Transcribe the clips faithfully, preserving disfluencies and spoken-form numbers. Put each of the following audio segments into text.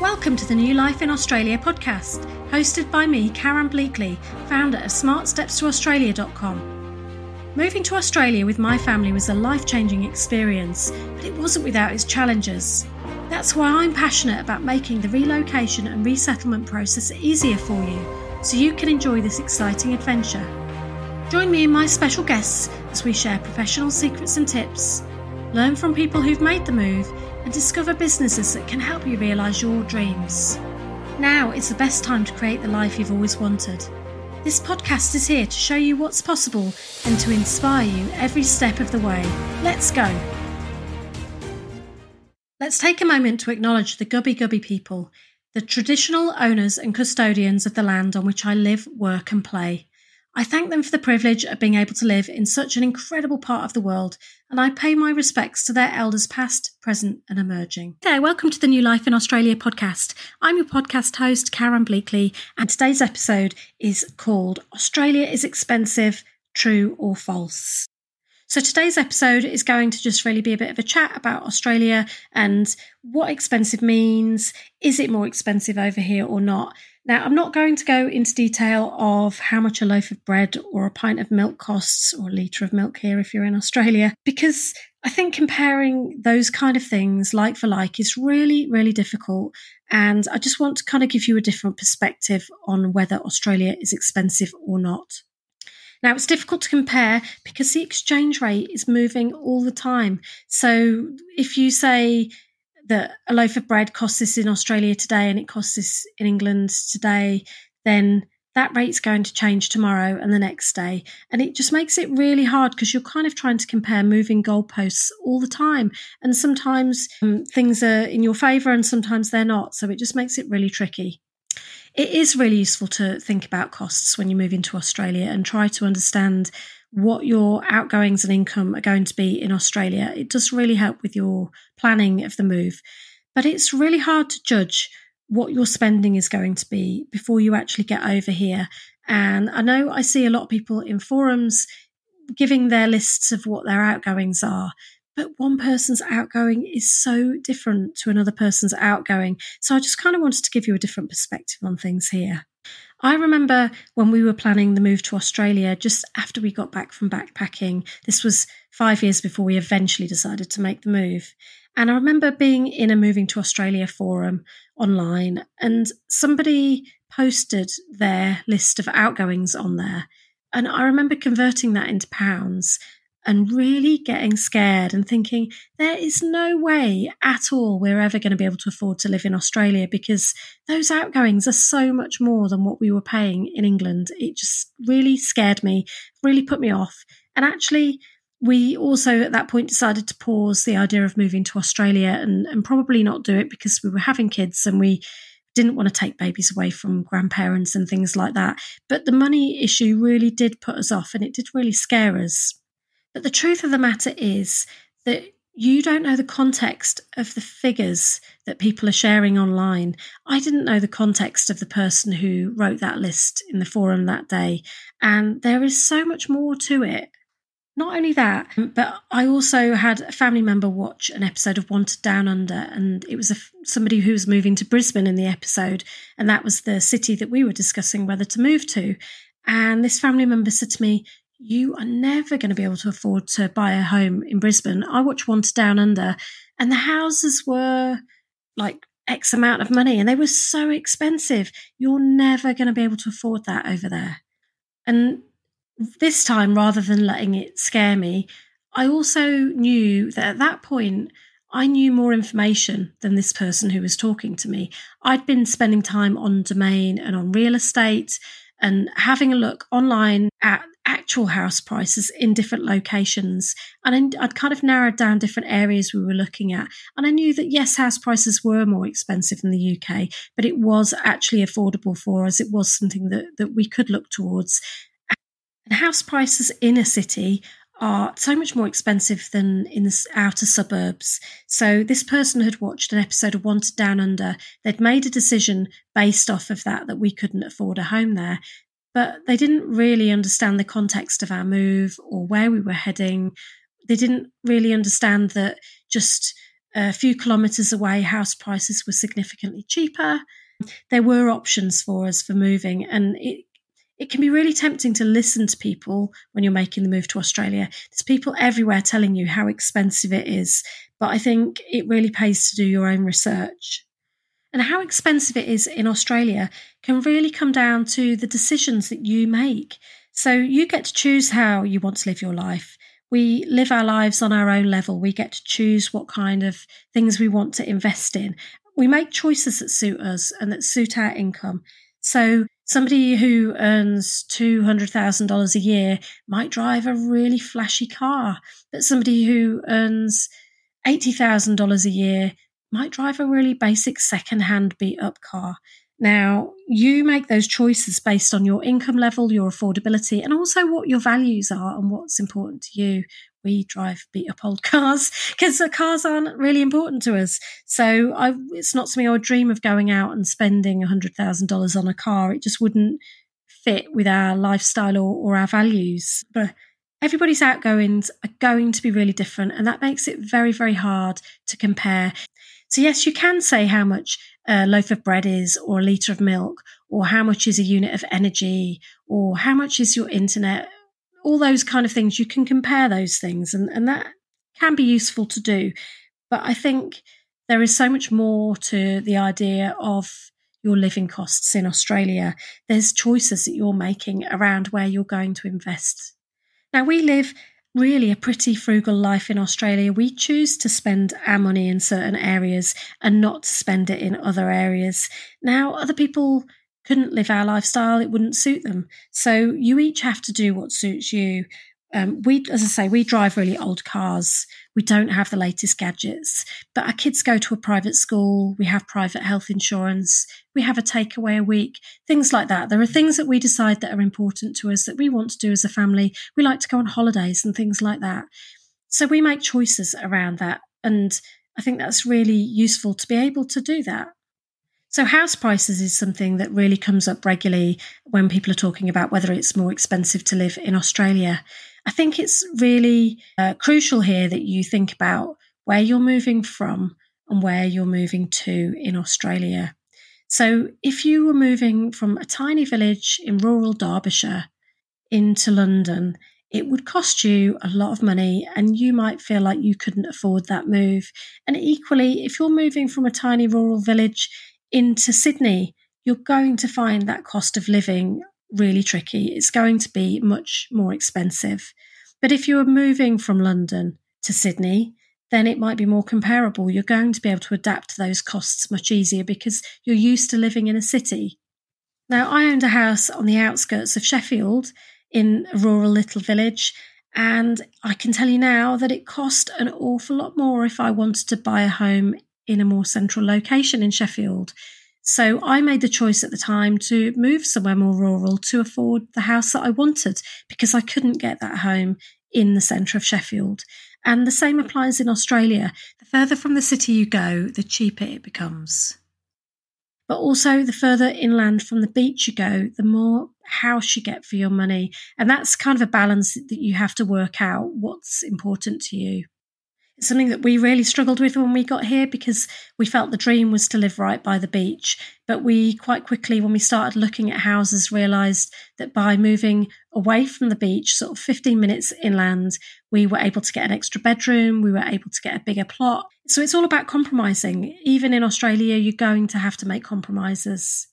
Welcome to the New Life in Australia podcast, hosted by me, Karen Bleakley, founder of smart steps to australia dot com. Moving to Australia with my family was a life-changing experience, but it wasn't without its challenges. That's why I'm passionate about making the relocation and resettlement process easier for you, so you can enjoy this exciting adventure. Join me and my special guests as we share professional secrets and tips, learn from people who've made the move, and discover businesses that can help you realise your dreams. Now is the best time to create the life you've always wanted. This podcast is here to show you what's possible and to inspire you every step of the way. Let's go. Let's take a moment to acknowledge the Gubbi Gubbi people, the traditional owners and custodians of the land on which I live, work and play. I thank them for the privilege of being able to live in such an incredible part of the world, and I pay my respects to their elders past, present and emerging. Hey there, welcome to the New Life in Australia podcast. I'm your podcast host, Karen Bleakley, and today's episode is called Australia is Expensive, True or False? So today's episode is going to just really be a bit of a chat about Australia and what expensive means. Is it more expensive over here or not? Now, I'm not going to go into detail of how much a loaf of bread or a pint of milk costs, or a litre of milk here if you're in Australia, because I think comparing those kind of things like for like is really, really difficult. And I just want to kind of give you a different perspective on whether Australia is expensive or not. Now, it's difficult to compare because the exchange rate is moving all the time. So if you say that a loaf of bread costs this in Australia today and it costs this in England today, then that rate's going to change tomorrow and the next day. And it just makes it really hard because you're kind of trying to compare moving goalposts all the time. And sometimes um, things are in your favour and sometimes they're not. So it just makes it really tricky. It is really useful to think about costs when you move into Australia and try to understand what your outgoings and income are going to be in Australia. It does really help with your planning of the move. But it's really hard to judge what your spending is going to be before you actually get over here. And I know I see a lot of people in forums giving their lists of what their outgoings are. But one person's outgoing is so different to another person's outgoing. So I just kind of wanted to give you a different perspective on things here. I remember when we were planning the move to Australia, just after we got back from backpacking, this was five years before we eventually decided to make the move. And I remember being in a Moving to Australia forum online, and somebody posted their list of outgoings on there. And I remember converting that into pounds and really getting scared and thinking, there is no way at all we're ever going to be able to afford to live in Australia because those outgoings are so much more than what we were paying in England. It just really scared me, really put me off. And actually, we also at that point decided to pause the idea of moving to Australia and, and probably not do it because we were having kids and we didn't want to take babies away from grandparents and things like that. But the money issue really did put us off and it did really scare us. But the truth of the matter is that you don't know the context of the figures that people are sharing online. I didn't know the context of the person who wrote that list in the forum that day. And there is so much more to it. Not only that, but I also had a family member watch an episode of Wanted Down Under, and it was a, somebody who was moving to Brisbane in the episode, and that was the city that we were discussing whether to move to. And this family member said to me, "You are never going to be able to afford to buy a home in Brisbane. I watched Wanted Down Under and the houses were like X amount of money and they were so expensive. You're never going to be able to afford that over there." And this time, rather than letting it scare me, I also knew that at that point, I knew more information than this person who was talking to me. I'd been spending time on Domain and on Real Estate and having a look online at actual house prices in different locations. And I'd kind of narrowed down different areas we were looking at. And I knew that, yes, house prices were more expensive in the U K, but it was actually affordable for us. It was something that, that we could look towards. And house prices in a city are so much more expensive than in the outer suburbs. So this person had watched an episode of Wanted Down Under. They'd made a decision based off of that, that we couldn't afford a home there. But they didn't really understand the context of our move or where we were heading. They didn't really understand that just a few kilometres away, house prices were significantly cheaper. There were options for us for moving, and it it can be really tempting to listen to people when you're making the move to Australia. There's people everywhere telling you how expensive it is, but I think it really pays to do your own research. And how expensive it is in Australia can really come down to the decisions that you make. So you get to choose how you want to live your life. We live our lives on our own level. We get to choose what kind of things we want to invest in. We make choices that suit us and that suit our income. So somebody who earns two hundred thousand dollars a year might drive a really flashy car, but somebody who earns eighty thousand dollars a year might drive a really basic second-hand beat-up car. Now, you make those choices based on your income level, your affordability, and also what your values are and what's important to you. We drive beat-up old cars because the cars aren't really important to us. So I, it's not something I would dream of going out and spending one hundred thousand dollars on a car. It just wouldn't fit with our lifestyle or, or our values. But everybody's outgoings are going to be really different, and that makes it very, very hard to compare. So yes, you can say how much a loaf of bread is, or a litre of milk, or how much is a unit of energy, or how much is your internet, all those kind of things. You can compare those things, and, and that can be useful to do. But I think there is so much more to the idea of your living costs in Australia. There's choices that you're making around where you're going to invest. Now, we live really a pretty frugal life in Australia. We choose to spend our money in certain areas and not to spend it in other areas. Now, other people couldn't live our lifestyle. It wouldn't suit them. So you each have to do what suits you. Um, we, as I say, we drive really old cars. We don't have the latest gadgets, but our kids go to a private school. We have private health insurance. We have a takeaway a week, things like that. There are things that we decide that are important to us that we want to do as a family. We like to go on holidays and things like that. So we make choices around that. And I think that's really useful to be able to do that. So house prices is something that really comes up regularly when people are talking about whether it's more expensive to live in Australia. I think it's really uh, crucial here that you think about where you're moving from and where you're moving to in Australia. So if you were moving from a tiny village in rural Derbyshire into London, it would cost you a lot of money and you might feel like you couldn't afford that move. And equally, if you're moving from a tiny rural village into Sydney, you're going to find that cost of living really tricky. It's going to be much more expensive. But if you are moving from London to Sydney, then it might be more comparable. You're going to be able to adapt to those costs much easier because you're used to living in a city. Now, I owned a house on the outskirts of Sheffield in a rural little village, and I can tell you now that it cost an awful lot more if I wanted to buy a home in a more central location in Sheffield. So I made the choice at the time to move somewhere more rural to afford the house that I wanted because I couldn't get that home in the centre of Sheffield. And the same applies in Australia. The further from the city you go, the cheaper it becomes. But also the further inland from the beach you go, the more house you get for your money. And that's kind of a balance that you have to work out what's important to you. It's something that we really struggled with when we got here because we felt the dream was to live right by the beach. But we quite quickly, when we started looking at houses, realised that by moving away from the beach, sort of fifteen minutes inland, we were able to get an extra bedroom. We were able to get a bigger plot. So it's all about compromising. Even in Australia, you're going to have to make compromises.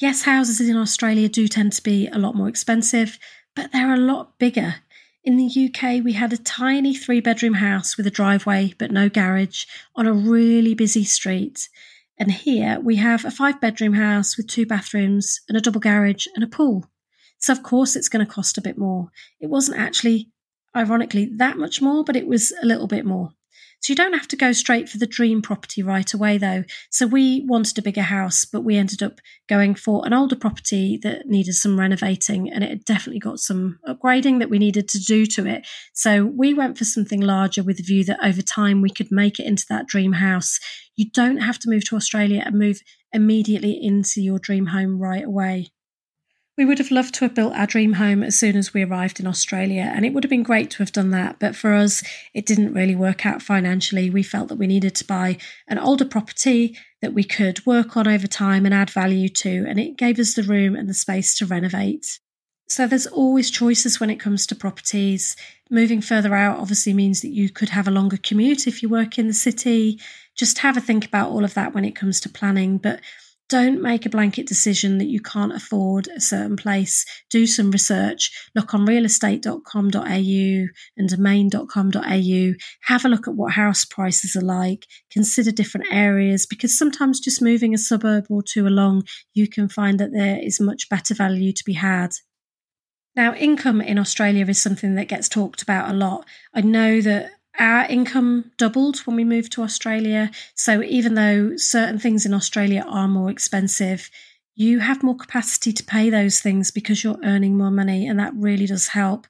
Yes, houses in Australia do tend to be a lot more expensive, but they're a lot bigger. In the U K, we had a tiny three-bedroom house with a driveway but no garage on a really busy street. And here we have a five-bedroom house with two bathrooms and a double garage and a pool. So of course it's going to cost a bit more. It wasn't actually, ironically, that much more, but it was a little bit more. So you don't have to go straight for the dream property right away though. So we wanted a bigger house, but we ended up going for an older property that needed some renovating, and it had definitely got some upgrading that we needed to do to it. So we went for something larger with the view that over time we could make it into that dream house. You don't have to move to Australia and move immediately into your dream home right away. We would have loved to have built our dream home as soon as we arrived in Australia, and it would have been great to have done that. But for us, it didn't really work out financially. We felt that we needed to buy an older property that we could work on over time and add value to, and it gave us the room and the space to renovate. So there's always choices when it comes to properties. Moving further out obviously means that you could have a longer commute if you work in the city. Just have a think about all of that when it comes to planning. But don't make a blanket decision that you can't afford a certain place. Do some research. Look on real estate dot com dot a u and domain dot com dot a u. Have a look at what house prices are like. Consider different areas, because sometimes just moving a suburb or two along, you can find that there is much better value to be had. Now, income in Australia is something that gets talked about a lot. I know that our income doubled when we moved to Australia. So even though certain things in Australia are more expensive, you have more capacity to pay those things because you're earning more money, and that really does help.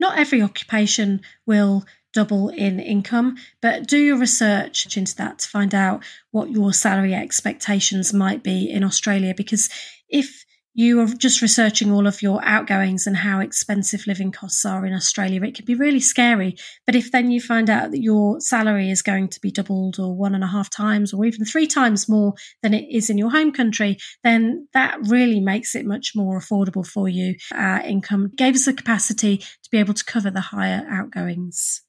Not every occupation will double in income, but do your research into that to find out what your salary expectations might be in Australia, because if you are just researching all of your outgoings and how expensive living costs are in Australia, it can be really scary. But if then you find out that your salary is going to be doubled or one and a half times or even three times more than it is in your home country, then that really makes it much more affordable for you. Our income gave us the capacity to be able to cover the higher outgoings.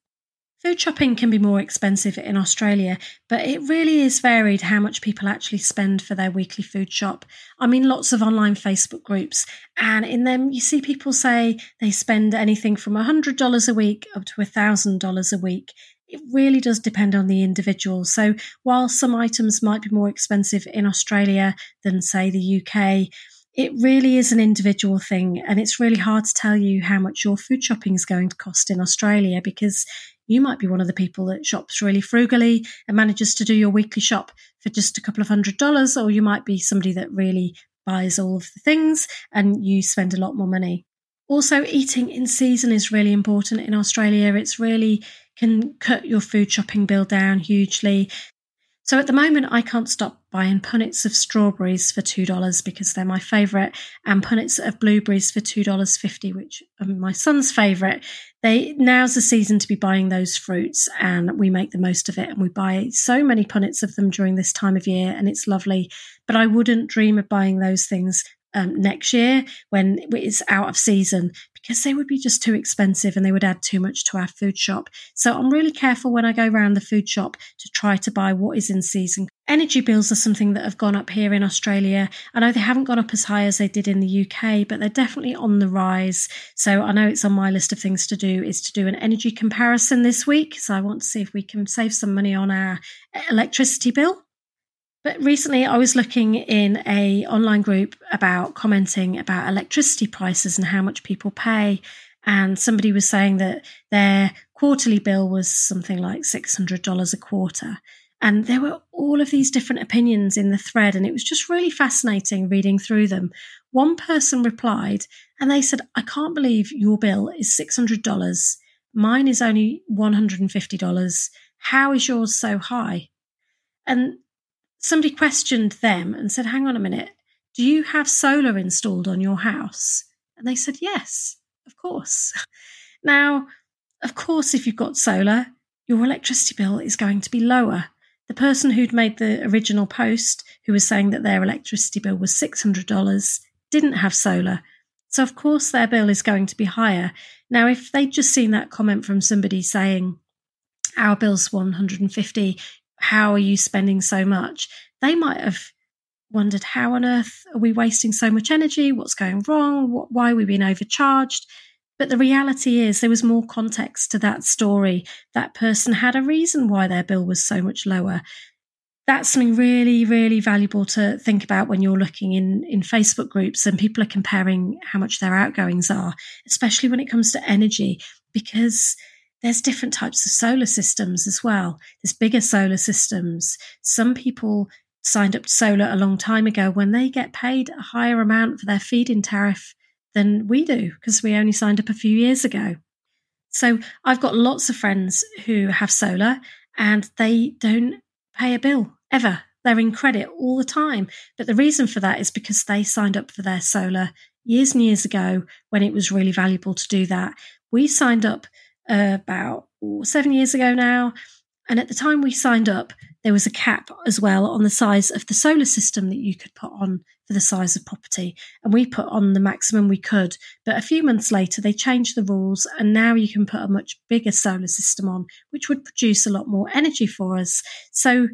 Food shopping can be more expensive in Australia, but it really is varied how much people actually spend for their weekly food shop. I'm in lots of online Facebook groups, and in them you see people say they spend anything from one hundred dollars a week up to one thousand dollars a week. It really does depend on the individual. So while some items might be more expensive in Australia than, say, the U K, it really is an individual thing, and it's really hard to tell you how much your food shopping is going to cost in Australia, because you might be one of the people that shops really frugally and manages to do your weekly shop for just a couple of hundred dollars, or you might be somebody that really buys all of the things and you spend a lot more money. Also, eating in season is really important in Australia. It's really can cut your food shopping bill down hugely. So at the moment, I can't stop buying punnets of strawberries for two dollars because they're my favourite, and punnets of blueberries for two dollars fifty, which are my son's favourite. They now's the season to be buying those fruits, and we make the most of it, and we buy so many punnets of them during this time of year, and it's lovely. But I wouldn't dream of buying those things um, next year when it's out of season, because they would be just too expensive and they would add too much to our food shop. So I'm really careful when I go around the food shop to try to buy what is in season. Energy bills are something that have gone up here in Australia. I know they haven't gone up as high as they did in the U K, but they're definitely on the rise. So I know it's on my list of things to do is to do an energy comparison this week. So I want to see if we can save some money on our electricity bill. But recently I was looking in an online group about commenting about electricity prices and how much people pay. And somebody was saying that their quarterly bill was something like six hundred dollars a quarter. And there were all of these different opinions in the thread, and it was just really fascinating reading through them. One person replied and they said, "I can't believe your bill is six hundred dollars. Mine is only one hundred fifty dollars. How is yours so high?" And somebody questioned them and said, "Hang on a minute, do you have solar installed on your house?" And they said, "Yes, of course." Now, of course, if you've got solar, your electricity bill is going to be lower. The person who'd made the original post, who was saying that their electricity bill was six hundred dollars, didn't have solar. So, of course, their bill is going to be higher. Now, if they'd just seen that comment from somebody saying, "Our bill's one hundred fifty dollars, how are you spending so much?" they might have wondered, how on earth are we wasting so much energy? What's going wrong? What, why are we being overcharged? But the reality is there was more context to that story. That person had a reason why their bill was so much lower. That's something really, really valuable to think about when you're looking in, in Facebook groups and people are comparing how much their outgoings are, especially when it comes to energy, because there's different types of solar systems as well. There's bigger solar systems. Some people signed up to solar a long time ago when they get paid a higher amount for their feed-in tariff than we do, because we only signed up a few years ago. So I've got lots of friends who have solar and they don't pay a bill ever. They're in credit all the time. But the reason for that is because they signed up for their solar years and years ago when it was really valuable to do that. We signed up uh, about seven years ago now. And at the time we signed up, there was a cap as well on the size of the solar system that you could put on for the size of property. And we put on the maximum we could. But a few months later, they changed the rules. And now you can put a much bigger solar system on, which would produce a lot more energy for us. So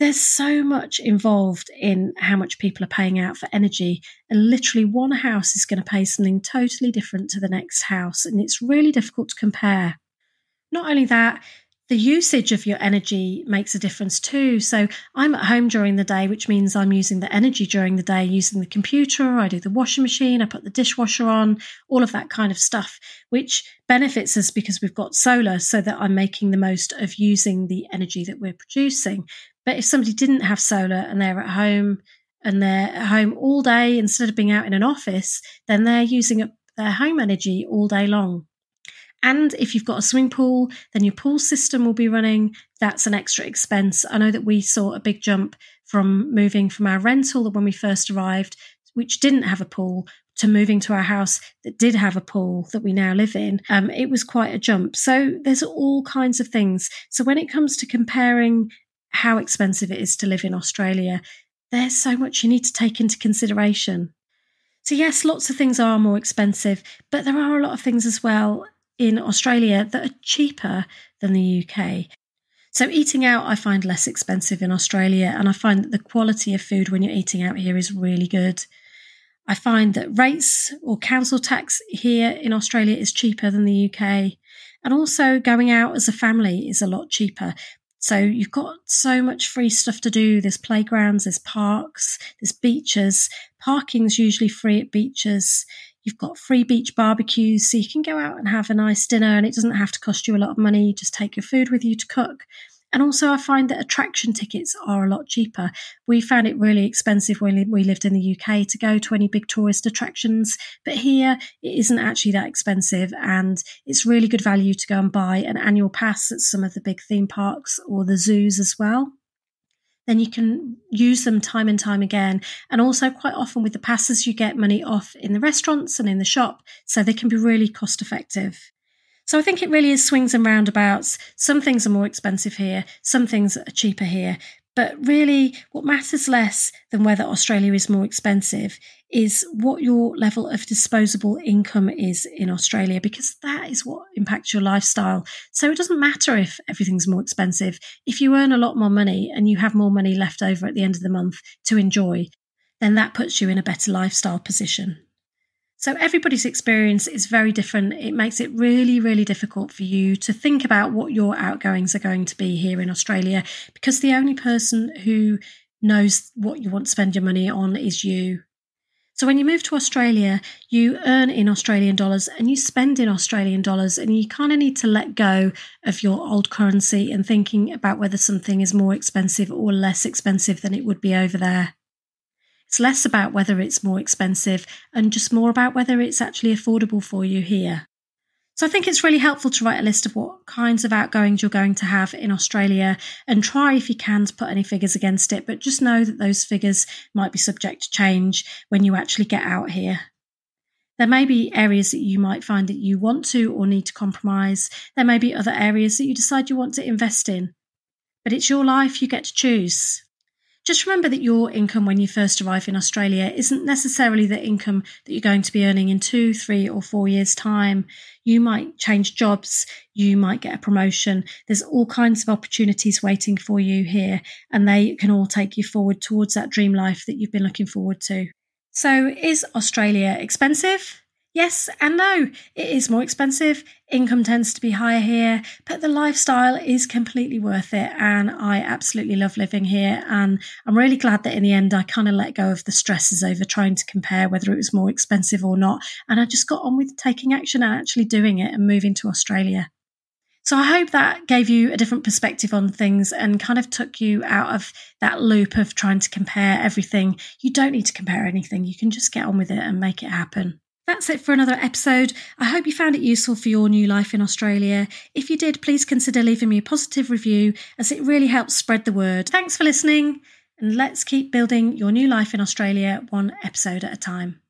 there's so much involved in how much people are paying out for energy. And literally one house is going to pay something totally different to the next house. And it's really difficult to compare. Not only that, the usage of your energy makes a difference too. So I'm at home during the day, which means I'm using the energy during the day, using the computer, I do the washing machine, I put the dishwasher on, all of that kind of stuff, which benefits us because we've got solar so that I'm making the most of using the energy that we're producing. But if somebody didn't have solar and they're at home and they're at home all day instead of being out in an office, then they're using up their home energy all day long. And if you've got a swimming pool, then your pool system will be running. That's an extra expense. I know that we saw a big jump from moving from our rental when we first arrived, which didn't have a pool, to moving to our house that did have a pool that we now live in. Um, it was quite a jump. So there's all kinds of things. So when it comes to comparing how expensive it is to live in Australia, there's so much you need to take into consideration. So yes, lots of things are more expensive, but there are a lot of things as well in Australia that are cheaper than the U K. So eating out I find less expensive in Australia, and I find that the quality of food when you're eating out here is really good. I find that rates or council tax here in Australia is cheaper than the U K, and also going out as a family is a lot cheaper. So you've got so much free stuff to do. There's playgrounds, there's parks, there's beaches. Parking's usually free at beaches. You've got free beach barbecues, so you can go out and have a nice dinner and it doesn't have to cost you a lot of money. You just take your food with you to cook. And also I find that attraction tickets are a lot cheaper. We found it really expensive when we lived in the U K to go to any big tourist attractions. But here it isn't actually that expensive, and it's really good value to go and buy an annual pass at some of the big theme parks or the zoos as well. Then you can use them time and time again. And also quite often with the passes, you get money off in the restaurants and in the shop, so they can be really cost effective. So I think it really is swings and roundabouts. Some things are more expensive here, some things are cheaper here. But really what matters less than whether Australia is more expensive is what your level of disposable income is in Australia, because that is what impacts your lifestyle. So it doesn't matter if everything's more expensive. If you earn a lot more money and you have more money left over at the end of the month to enjoy, then that puts you in a better lifestyle position. So everybody's experience is very different. It makes it really, really difficult for you to think about what your outgoings are going to be here in Australia, because the only person who knows what you want to spend your money on is you. So when you move to Australia, you earn in Australian dollars and you spend in Australian dollars, and you kind of need to let go of your old currency and thinking about whether something is more expensive or less expensive than it would be over there. It's less about whether it's more expensive and just more about whether it's actually affordable for you here. So I think it's really helpful to write a list of what kinds of outgoings you're going to have in Australia, and try if you can to put any figures against it, but just know that those figures might be subject to change when you actually get out here. There may be areas that you might find that you want to or need to compromise. There may be other areas that you decide you want to invest in, but it's your life, you get to choose. Just remember that your income when you first arrive in Australia isn't necessarily the income that you're going to be earning in two, three or four years' time. You might change jobs, you might get a promotion. There's all kinds of opportunities waiting for you here, and they can all take you forward towards that dream life that you've been looking forward to. So is Australia expensive? Yes and no. It is more expensive. Income tends to be higher here, but the lifestyle is completely worth it. And I absolutely love living here. And I'm really glad that in the end, I kind of let go of the stresses over trying to compare whether it was more expensive or not. And I just got on with taking action and actually doing it and moving to Australia. So I hope that gave you a different perspective on things and kind of took you out of that loop of trying to compare everything. You don't need to compare anything. You can just get on with it and make it happen. That's it for another episode. I hope you found it useful for your new life in Australia. If you did, please consider leaving me a positive review, as it really helps spread the word. Thanks for listening, and let's keep building your new life in Australia one episode at a time.